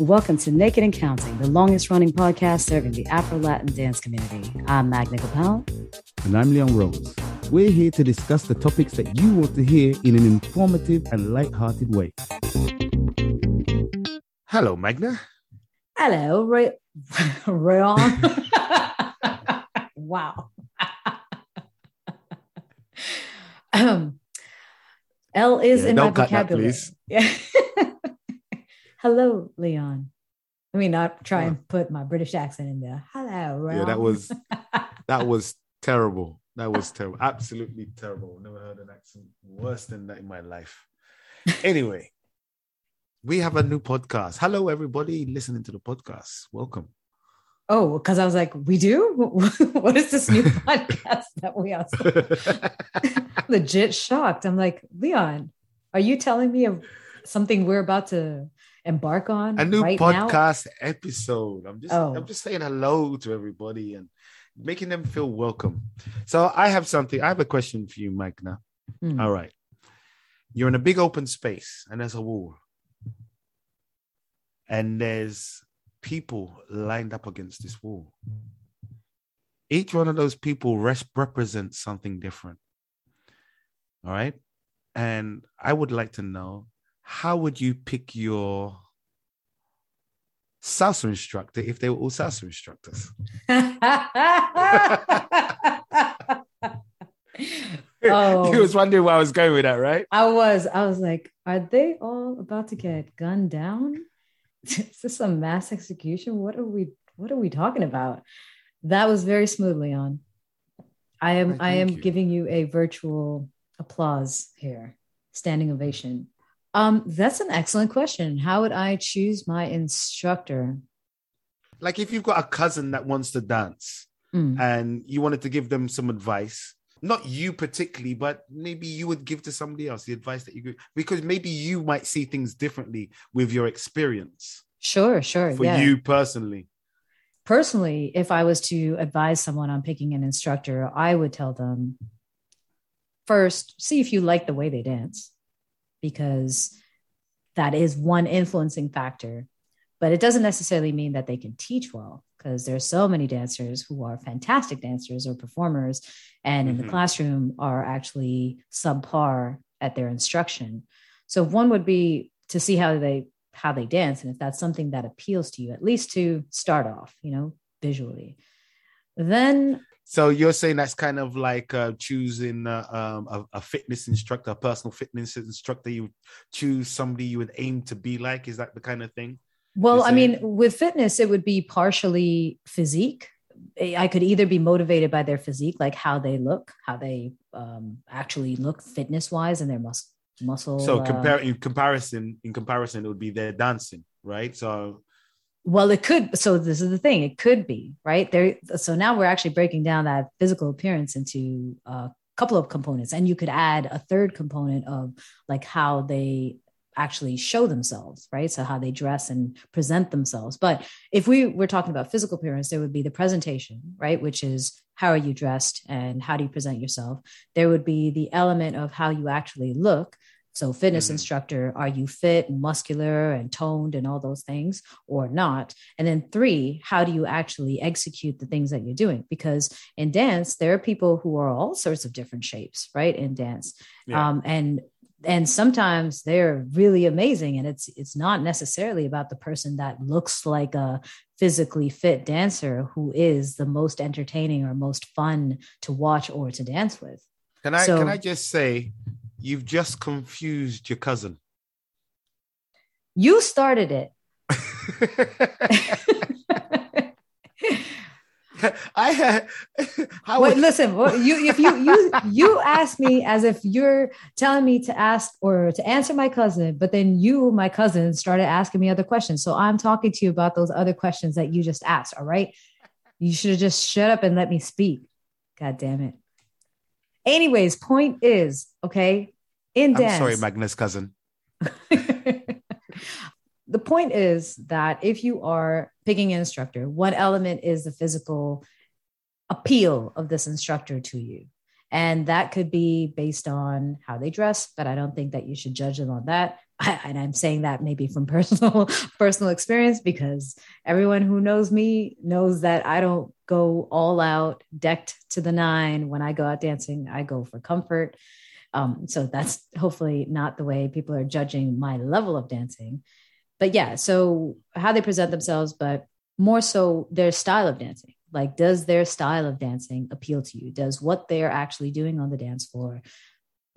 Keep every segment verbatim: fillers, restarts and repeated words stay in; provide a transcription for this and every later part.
Welcome to Naked and Counting, the longest-running podcast serving the Afro-Latin dance community. I'm Magna Capone. And I'm Leon Rose. We're here to discuss the topics that you want to hear in an informative and light-hearted way. Hello, Magna. Hello, Ray- Rayon. Wow. um, L is yeah, in my vocabulary. Yeah. Hello, Leon. Let me not try yeah. and put my British accent in there. Hello, Ron. Yeah, that was that was terrible. That was terrible. Absolutely terrible. Never heard an accent worse than that in my life. Anyway, we have a new podcast. Hello, everybody listening to the podcast. Welcome. Oh, because I was like, we do? What is this new podcast that we are? Legit shocked. I'm like, Leon, are you telling me of something we're about to embark on a new right podcast now? episode. I'm just, oh. I'm just saying hello to everybody and making them feel welcome. So I have something. I have a question for you, Magna. Mm. All right, you're in a big open space, and there's a wall, and there's people lined up against this wall. Each one of those people res- represents something different. All right, and I would like to know, how would you pick your salsa instructor if they were all salsa instructors? Oh, you was wondering where I was going with that, right? I was. I was like, are they all about to get gunned down? Is this a mass execution? What are we? What are we talking about? That was very smooth, Leon. I am. Right, I am you. giving you a virtual applause here, standing ovation. Um, that's an excellent question. How would I choose my instructor? Like if you've got a cousin that wants to dance mm. and you wanted to give them some advice, not you particularly, but maybe you would give to somebody else the advice that you give, because maybe you might see things differently with your experience. Sure, sure. For yeah. you personally. Personally, if I was to advise someone on picking an instructor, I would tell them, first, see if you like the way they dance, because that is one influencing factor, but it doesn't necessarily mean that they can teach well, because there are so many dancers who are fantastic dancers or performers and mm-hmm. in the classroom are actually subpar at their instruction. So one would be to see how they, how they dance. And if that's something that appeals to you, at least to start off, you know, visually, then. So you're saying that's kind of like uh, choosing uh, um, a, a fitness instructor, a personal fitness instructor. You choose somebody you would aim to be like. Is that the kind of thing? Well, I mean, with fitness, it would be partially physique. I could either be motivated by their physique, like how they look, how they um, actually look fitness wise and their mus- muscle. So compare uh, in comparison, in comparison, it would be their dancing, right? So. Well, it could. So this is the thing. It could be right there. So now we're actually breaking down that physical appearance into a couple of components, and you could add a third component of like how they actually show themselves, right? So how they dress and present themselves. But if we were talking about physical appearance, there would be the presentation, right? Which is how are you dressed and how do you present yourself? There would be the element of how you actually look. So fitness mm-hmm. instructor, are you fit and muscular and toned and all those things or not? And then three, how do you actually execute the things that you're doing? Because in dance, there are people who are all sorts of different shapes, right? In dance. Yeah. Um, and and sometimes they're really amazing. And it's it's not necessarily about the person that looks like a physically fit dancer who is the most entertaining or most fun to watch or to dance with. Can I, so, can I just say... You've just confused your cousin. You started it. I had. How Wait, would... listen. Well, you, if you you you ask me as if you're telling me to ask or to answer my cousin, but then you, my cousin, started asking me other questions. So I'm talking to you about those other questions that you just asked. All right, you should have just shut up and let me speak. God damn it. Anyways, point is, okay, in dance. I'm sorry, Magnus cousin. The point is that if you are picking an instructor, one element is the physical appeal of this instructor to you. And that could be based on how they dress, but I don't think that you should judge them on that. I, and I'm saying that maybe from personal personal experience, because everyone who knows me knows that I don't go all out decked to the nine. When I go out dancing, I go for comfort. Um, so that's hopefully not the way people are judging my level of dancing. But yeah, so how they present themselves, but more so their style of dancing. Like, does their style of dancing appeal to you? Does what they are actually doing on the dance floor,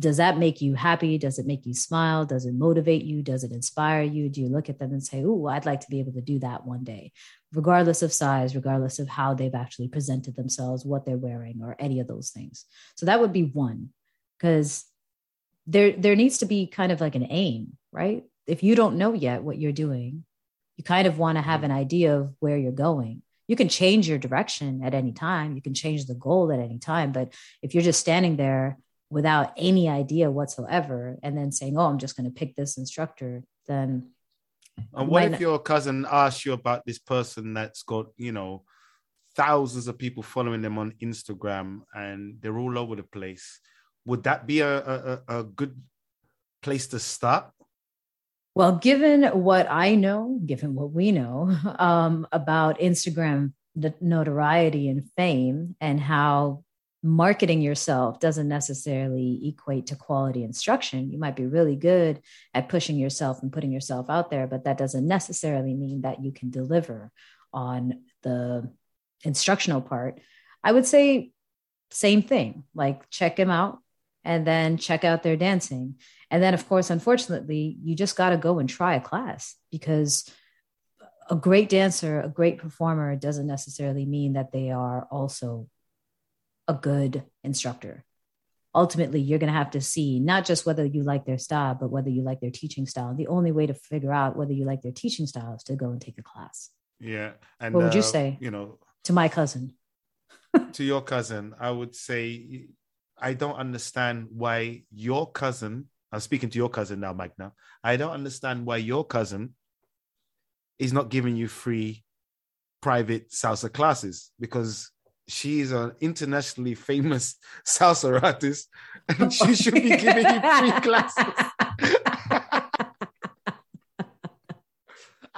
does that make you happy? Does it make you smile? Does it motivate you? Does it inspire you? Do you look at them and say, "Ooh, I'd like to be able to do that one day," regardless of size, regardless of how they've actually presented themselves, what they're wearing, or any of those things. So that would be one, because there, there needs to be kind of like an aim, right? If you don't know yet what you're doing, you kind of want to have an idea of where you're going. You can change your direction at any time. You can change the goal at any time. But if you're just standing there without any idea whatsoever, and then saying, "Oh, I'm just going to pick this instructor," then. And what if not- your cousin asks you about this person that's got, you know, thousands of people following them on Instagram and they're all over the place? Would that be a a, a good place to start? Well, given what I know, given what we know um, about Instagram, the notoriety and fame, and how marketing yourself doesn't necessarily equate to quality instruction. You might be really good at pushing yourself and putting yourself out there, but that doesn't necessarily mean that you can deliver on the instructional part. I would say same thing, like check them out and then check out their dancing. And then, of course, unfortunately, you just got to go and try a class, because a great dancer, a great performer doesn't necessarily mean that they are also a good instructor. Ultimately, you're going to have to see not just whether you like their style, but whether you like their teaching style. The only way to figure out whether you like their teaching style is to go and take a class. Yeah. And what would uh, you say, you know, to my cousin? To your cousin, I would say, I don't understand why your cousin, I'm speaking to your cousin now, Magna, I don't understand why your cousin is not giving you free private salsa classes, because she is an internationally famous salsa artist, and she should be giving you free classes.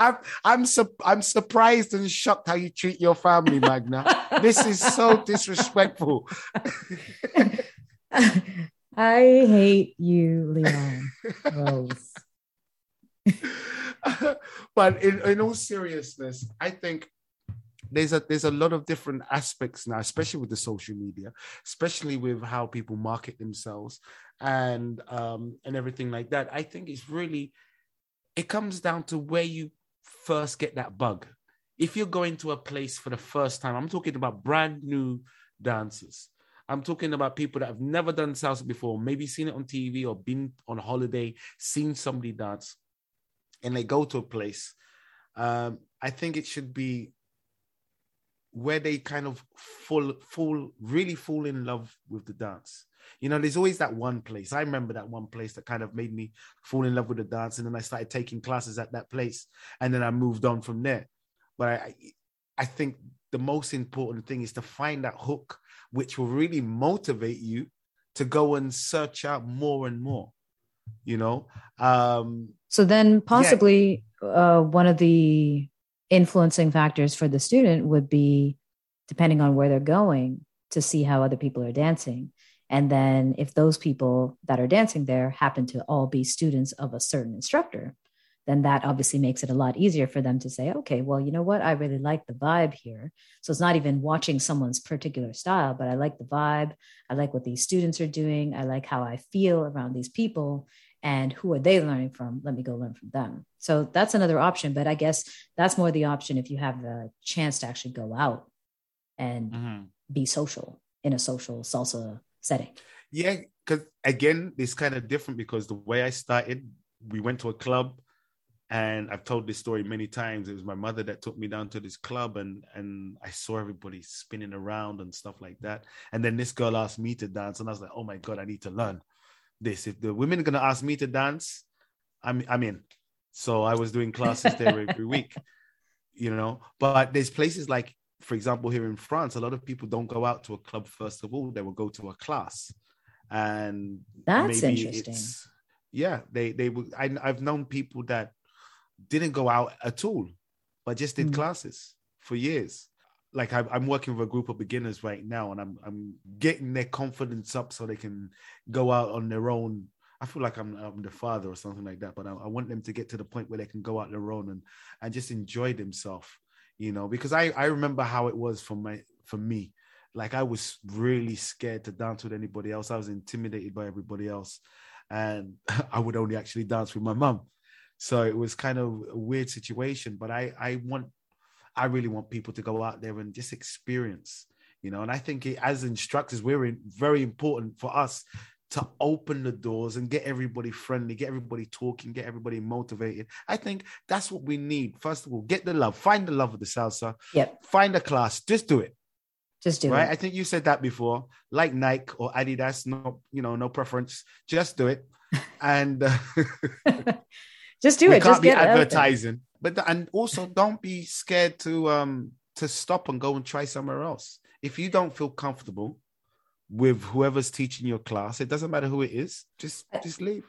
I'm I'm su- I'm surprised and shocked how you treat your family, Magna. This is so disrespectful. I hate you, Leon Rose. But in, in all seriousness, I think There's a there's a lot of different aspects now, especially with the social media, especially with how people market themselves and um, and everything like that. I think it's really, it comes down to where you first get that bug. If you're going to a place for the first time, I'm talking about brand new dancers. I'm talking about people that have never done salsa before, maybe seen it on T V or been on holiday, seen somebody dance, and they go to a place. Um, I think it should be where they kind of fall, fall, really fall in love with the dance. You know, there's always that one place. I remember that one place that kind of made me fall in love with the dance. And then I started taking classes at that place. And then I moved on from there. But I, I think the most important thing is to find that hook, which will really motivate you to go and search out more and more, you know? Um, so then possibly yeah. uh, one of the influencing factors for the student would be, depending on where they're going, to see how other people are dancing. And then if those people that are dancing there happen to all be students of a certain instructor, then that obviously makes it a lot easier for them to say, okay, well, you know what? I really like the vibe here. So it's not even watching someone's particular style, but I like the vibe. I like what these students are doing. I like how I feel around these people. And who are they learning from? Let me go learn from them. So that's another option. But I guess that's more the option if you have the chance to actually go out and mm-hmm. be social in a social salsa setting. Yeah, because again, it's kind of different, because the way I started, we went to a club, and I've told this story many times. It was my mother that took me down to this club, and, and I saw everybody spinning around and stuff like that. And then this girl asked me to dance, and I was like, oh my God, I need to learn this. If the women are going to ask me to dance, I'm, I'm in. So I was doing classes there every week, you know. But there's places like, for example, here in France, a lot of people don't go out to a club first of all. They will go to a class. And that's maybe interesting. It's, yeah, they they would. I, I've known people that didn't go out at all, but just did mm. classes for years. Like I, I'm working with a group of beginners right now, and I'm I'm getting their confidence up so they can go out on their own. I feel like I'm, I'm the father or something like that, but I, I want them to get to the point where they can go out their own and, and just enjoy themselves, you know, because I, I remember how it was for my, for me. Like I was really scared to dance with anybody else. I was intimidated by everybody else, and I would only actually dance with my mum. So it was kind of a weird situation, but I, I want, I really want people to go out there and just experience, you know, and I think it, as instructors, we're in, very important for us to open the doors and get everybody friendly, get everybody talking, get everybody motivated. I think that's what we need. First of all, get the love, find the love of the salsa. Yep. Find a class, just do it. Just do right? it. Right? I think you said that before, like Nike or Adidas, no, you know, no preference, just do it. And uh, just do it. Just be get advertising, but the, and also don't be scared to um to stop and go and try somewhere else. If you don't feel comfortable with whoever's teaching your class, it doesn't matter who it is, just just leave.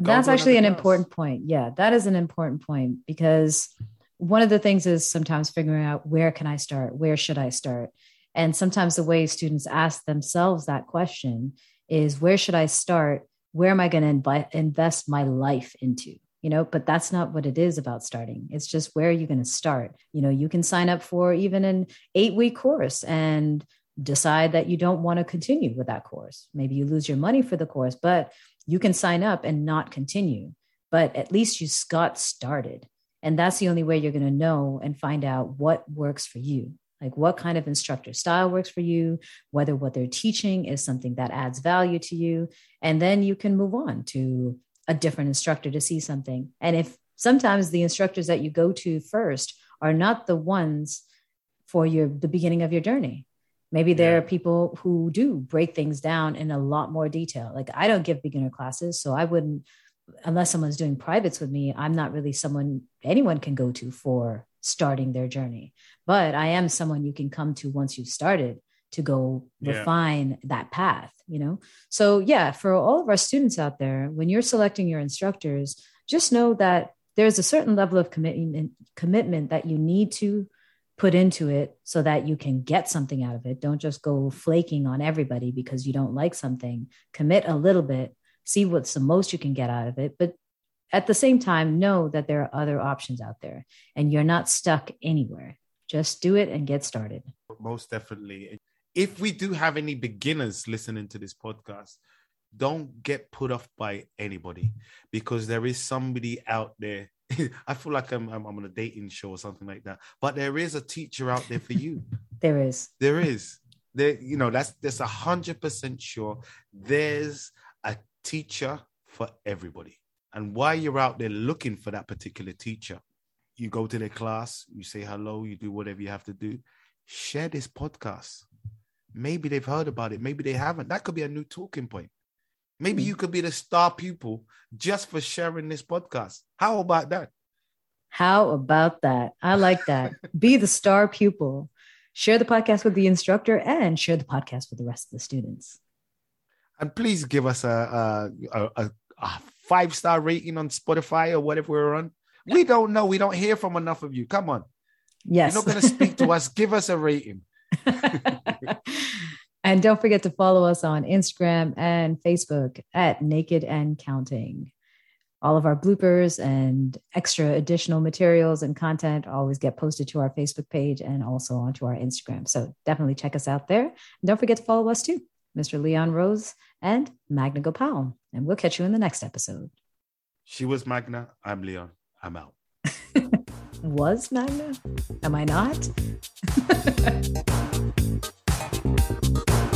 Go That's actually an class. important point. Yeah, that is an important point, because one of the things is sometimes figuring out, where can I start? Where should I start? And sometimes the way students ask themselves that question is, where should I start? Where am I going to invest my life into? You know, but that's not what it is about starting. It's just, where are you going to start? You know, you can sign up for even an eight week course and decide that you don't want to continue with that course. Maybe you lose your money for the course, but you can sign up and not continue, but at least you got started. And that's the only way you're going to know and find out what works for you. Like what kind of instructor style works for you, whether what they're teaching is something that adds value to you. And then you can move on to a different instructor to see something. And if sometimes the instructors that you go to first are not the ones for your, the beginning of your journey. Maybe there are people who do break things down in a lot more detail. Like I don't give beginner classes, so I wouldn't, unless someone's doing privates with me, I'm not really someone anyone can go to for starting their journey. But I am someone you can come to once you've started to go yeah. refine that path, you know? So yeah, for all of our students out there, when you're selecting your instructors, just know that there's a certain level of commitment commitment that you need to put into it so that you can get something out of it. Don't just go flaking on everybody because you don't like something. Commit a little bit, see what's the most you can get out of it. But at the same time, know that there are other options out there and you're not stuck anywhere. Just do it and get started. Most definitely. If we do have any beginners listening to this podcast, don't get put off by anybody, because there is somebody out there. I feel like I'm, I'm I'm on a dating show or something like that, but there is a teacher out there for you. There is. There is. There, you know, that's that's a hundred percent sure. There's a teacher for everybody, and while you're out there looking for that particular teacher, you go to their class, you say hello, you do whatever you have to do. Share this podcast. Maybe they've heard about it. Maybe they haven't. That could be a new talking point. Maybe you could be the star pupil just for sharing this podcast. How about that? How about that? I like that. Be the star pupil. Share the podcast with the instructor and share the podcast with the rest of the students. And please give us a, a, a, a five-star rating on Spotify or whatever we're on. We don't know. We don't hear from enough of you. Come on. Yes. You're not going to speak to us. Give us a rating. And don't forget to follow us on Instagram and Facebook at Naked and Counting. All of our bloopers and extra additional materials and content always get posted to our Facebook page and also onto our Instagram. So definitely check us out there. And don't forget to follow us too, Mister Leon Rose and Magna Capone. And we'll catch you in the next episode. She was Magna. I'm Leon. I'm out. Was Magna? Am I not? Thank you.